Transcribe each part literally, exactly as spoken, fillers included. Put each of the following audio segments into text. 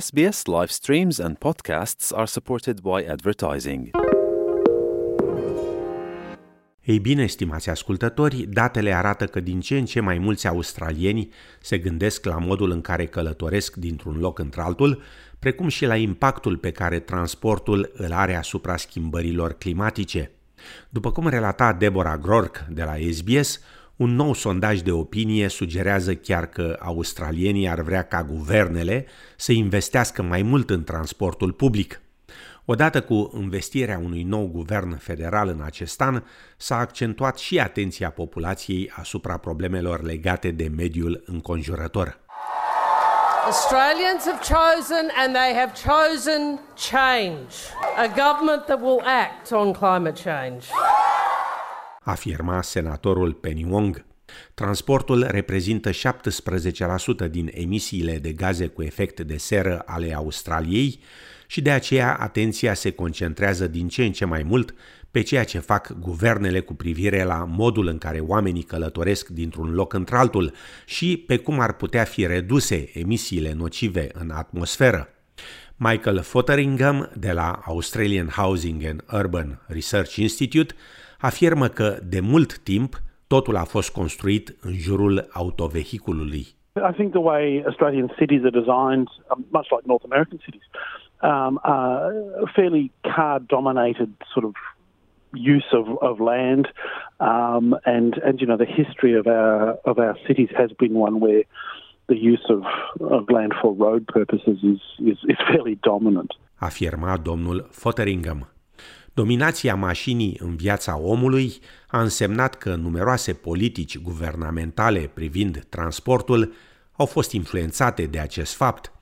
S B S live streams and podcasts are supported by advertising. Ei bine, stimați ascultători, datele arată că din ce în ce mai mulți australieni se gândesc la modul în care călătoresc dintr-un loc într-altul, precum și la impactul pe care transportul îl are asupra schimbărilor climatice. După cum relata Deborah Grork de la S B S, un nou sondaj de opinie sugerează chiar că australienii ar vrea ca guvernele să investească mai mult în transportul public. Odată cu învestirea unui nou guvern federal în acest an, s-a accentuat și atenția populației asupra problemelor legate de mediul înconjurător. Australians have chosen and they have chosen change. A government that will act on climate change. Afirma senatorul Penny Wong. Transportul reprezintă șaptesprezece la sută din emisiile de gaze cu efect de seră ale Australiei și de aceea atenția se concentrează din ce în ce mai mult pe ceea ce fac guvernele cu privire la modul în care oamenii călătoresc dintr-un loc într-altul și pe cum ar putea fi reduse emisiile nocive în atmosferă. Michael Fotheringham de la Australian Housing and Urban Research Institute afirmă că de mult timp totul a fost construit în jurul autovehiculului. I think the way Australian cities are designed, much like North American cities, um, are fairly car-dominated sort of use of, of land, um, and and you know the history of our of our cities has been one where the use of, of land for road purposes is is, is fairly dominant. Afirma domnul Fotheringham. Dominația mașinii în viața omului a însemnat că numeroase politici guvernamentale privind transportul au fost influențate de acest fapt.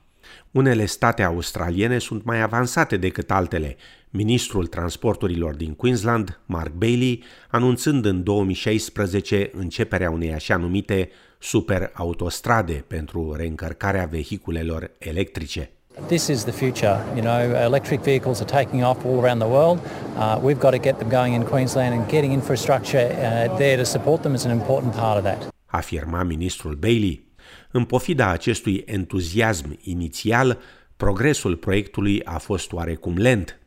Unele state australiene sunt mai avansate decât altele. Ministrul transporturilor din Queensland, Mark Bailey, anunțând în două mii șaisprezece începerea unei așa numite superautostrade pentru reîncărcarea vehiculelor electrice. This is the future, you know, electric vehicles are taking off all around the world. Uh, we've got to get them going in Queensland and getting infrastructure uh, there to support them is an important part of that. Afirma ministrul Bailey. În pofida acestui entuziasm inițial, progresul proiectului a fost oarecum lent.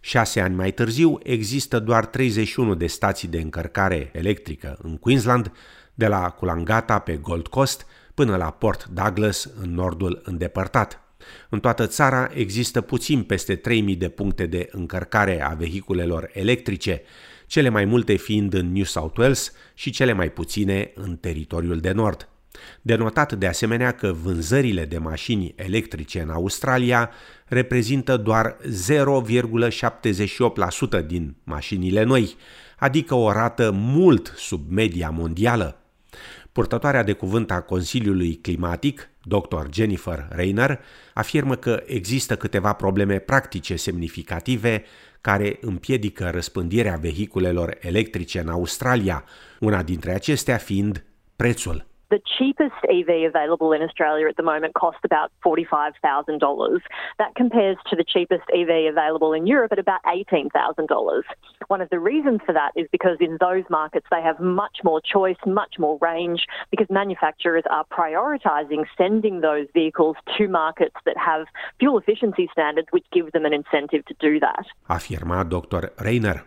Șase ani mai târziu există doar treizeci și unu de stații de încărcare electrică în Queensland, de la Cullangatta pe Gold Coast până la Port Douglas în nordul îndepărtat. În toată țara există puțin peste trei mii de puncte de încărcare a vehiculelor electrice, cele mai multe fiind în New South Wales și cele mai puține în teritoriul de nord. Denotat de asemenea că vânzările de mașini electrice în Australia reprezintă doar zero virgulă șaptezeci și opt la sută din mașinile noi, adică o rată mult sub media mondială. Purtătoarea de cuvânt a Consiliului Climatic, doctor Jennifer Rayner, afirmă că există câteva probleme practice semnificative care împiedică răspândirea vehiculelor electrice în Australia, una dintre acestea fiind prețul. The cheapest E V available in Australia at the moment costs about forty-five thousand dollars. That compares to the cheapest E V available in Europe at about eighteen thousand dollars. One of the reasons for that is because in those markets they have much more choice, much more range, because manufacturers are prioritising sending those vehicles to markets that have fuel efficiency standards which give them an incentive to do that. Afirma doctor Rayner.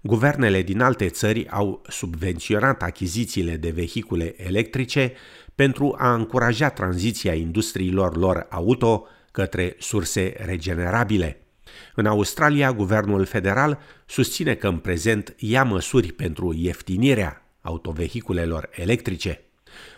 Guvernele din alte țări au subvenționat achizițiile de vehicule electrice pentru a încuraja tranziția industriilor lor auto către surse regenerabile. În Australia, guvernul federal susține că în prezent ia măsuri pentru ieftinirea autovehiculelor electrice.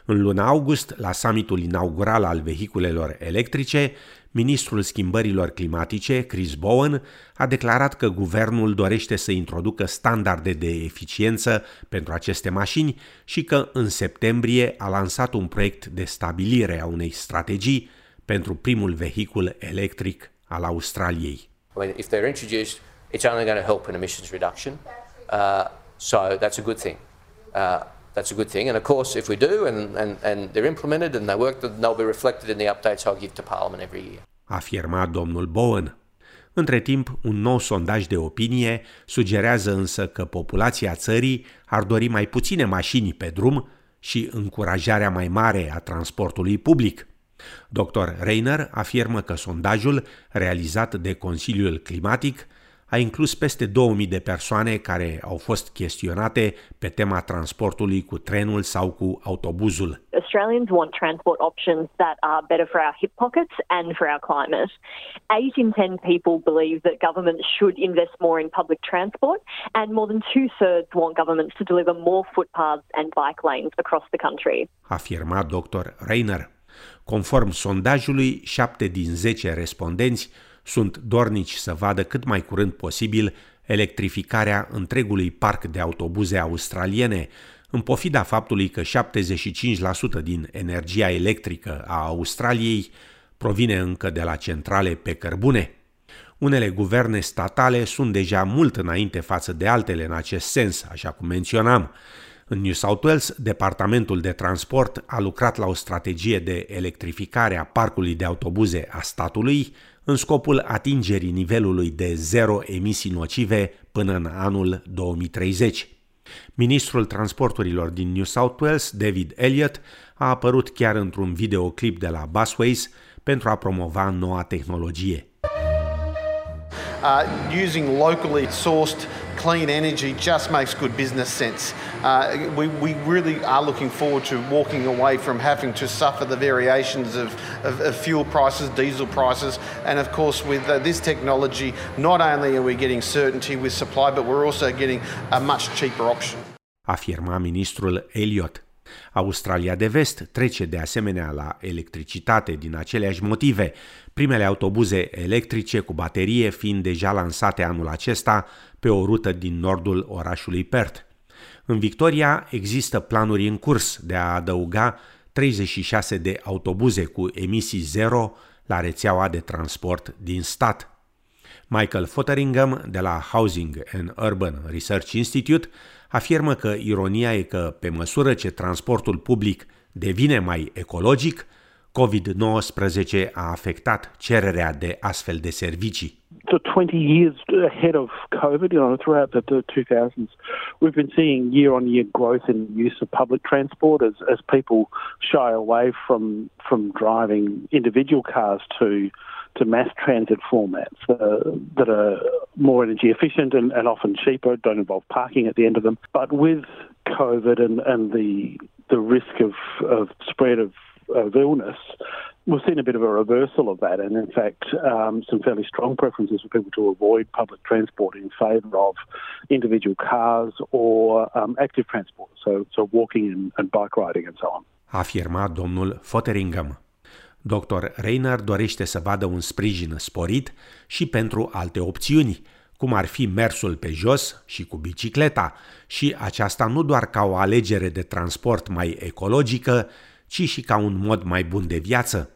În luna august, la summitul inaugural al vehiculelor electrice, ministrul schimbărilor climatice, Chris Bowen, a declarat că guvernul dorește să introducă standarde de eficiență pentru aceste mașini și că în septembrie a lansat un proiect de stabilire a unei strategii pentru primul vehicul electric al Australiei. I mean, if they're introduced, it's only going to help in emissions reduction. Uh, so that's a good thing. Uh, That's a good thing, and of course, if we do, and and and they're implemented and they work, they'll be reflected in the updates I'll give to Parliament every year. Afirma domnul Bowen. Între timp, un nou sondaj de opinie sugerează însă că populația țării ar dori mai puține mașini pe drum și încurajarea mai mare a transportului public. doctor Rayner afirmă că sondajul realizat de Consiliul Climatic a inclus peste două mii de persoane care au fost chestionate pe tema transportului cu trenul sau cu autobuzul. Australians want transport options that are better for our hip pockets and for our climate. eight in ten people believe that government should invest more in public transport, and more than two-thirds want governments to deliver more footpaths and bike lanes across the country, afirma doctor Rayner. Conform sondajului, șapte din zece respondenți sunt dornici să vadă cât mai curând posibil electrificarea întregului parc de autobuze australiene, în pofida faptului că șaptezeci și cinci la sută din energia electrică a Australiei provine încă de la centrale pe cărbune. Unele guverne statale sunt deja mult înainte față de altele în acest sens, așa cum menționam. În New South Wales, Departamentul de Transport a lucrat la o strategie de electrificare a parcului de autobuze a statului, în scopul atingerii nivelului de zero emisii nocive până în anul două mii treizeci. Ministrul Transporturilor din New South Wales, David Elliott, a apărut chiar într-un videoclip de la Busways pentru a promova noua tehnologie. Uh, using locally sourced clean energy just makes good business sense. Uh, we, we really are looking forward to walking away from having to suffer the variations of, of, of fuel prices, diesel prices, and of course with uh, this technology, not only are we getting certainty with supply, but we're also getting a much cheaper option. Afirma ministrul Elliott. Australia de Vest trece de asemenea la electricitate din aceleași motive, primele autobuze electrice cu baterie fiind deja lansate anul acesta pe o rută din nordul orașului Perth. În Victoria există planuri în curs de a adăuga treizeci și șase de autobuze cu emisii zero la rețeaua de transport din stat. Michael Fotheringham de la Housing and Urban Research Institute afirmă că ironia e că, pe măsură ce transportul public devine mai ecologic, covid nouăsprezece a afectat cererea de astfel de servicii. So twenty years ahead of COVID, you know, throughout the two thousands, we've been seeing year-on-year growth in the use of public transport as, as people shy away from from driving individual cars to to mass transit formats uh, that are more energy efficient and, and often cheaper, don't involve parking at the end of them. But with COVID and, and the the risk of, of spread of, of illness, we've seen a bit of a reversal of that, and in fact um, some fairly strong preferences for people to avoid public transport in favour of individual cars or um, active transport, so, so walking and, and bike riding and so on. Afirma domnul Fotheringham. doctor Rayner dorește să vadă un sprijin sporit și pentru alte opțiuni, cum ar fi mersul pe jos și cu bicicleta, și aceasta nu doar ca o alegere de transport mai ecologică, ci și ca un mod mai bun de viață.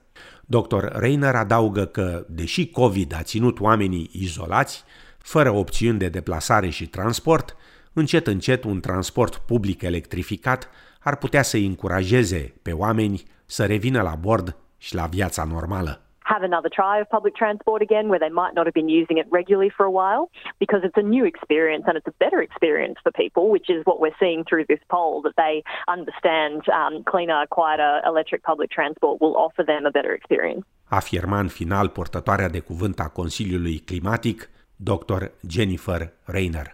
doctor Rayner adaugă că, deși COVID a ținut oamenii izolați, fără opțiuni de deplasare și transport, încet încet un transport public electrificat ar putea să-i încurajeze pe oameni să revină la bord și la viața normală. Have another try of public transport again where they might not have been using it regularly for a while, because it's a new experience and it's a better experience for people, which is what we're seeing through this poll, that they understand um, cleaner, quieter electric public transport will offer them a better experience. Afirma în final portătoarea de cuvânt a Consiliului Climatic, doctor Jennifer Rayner.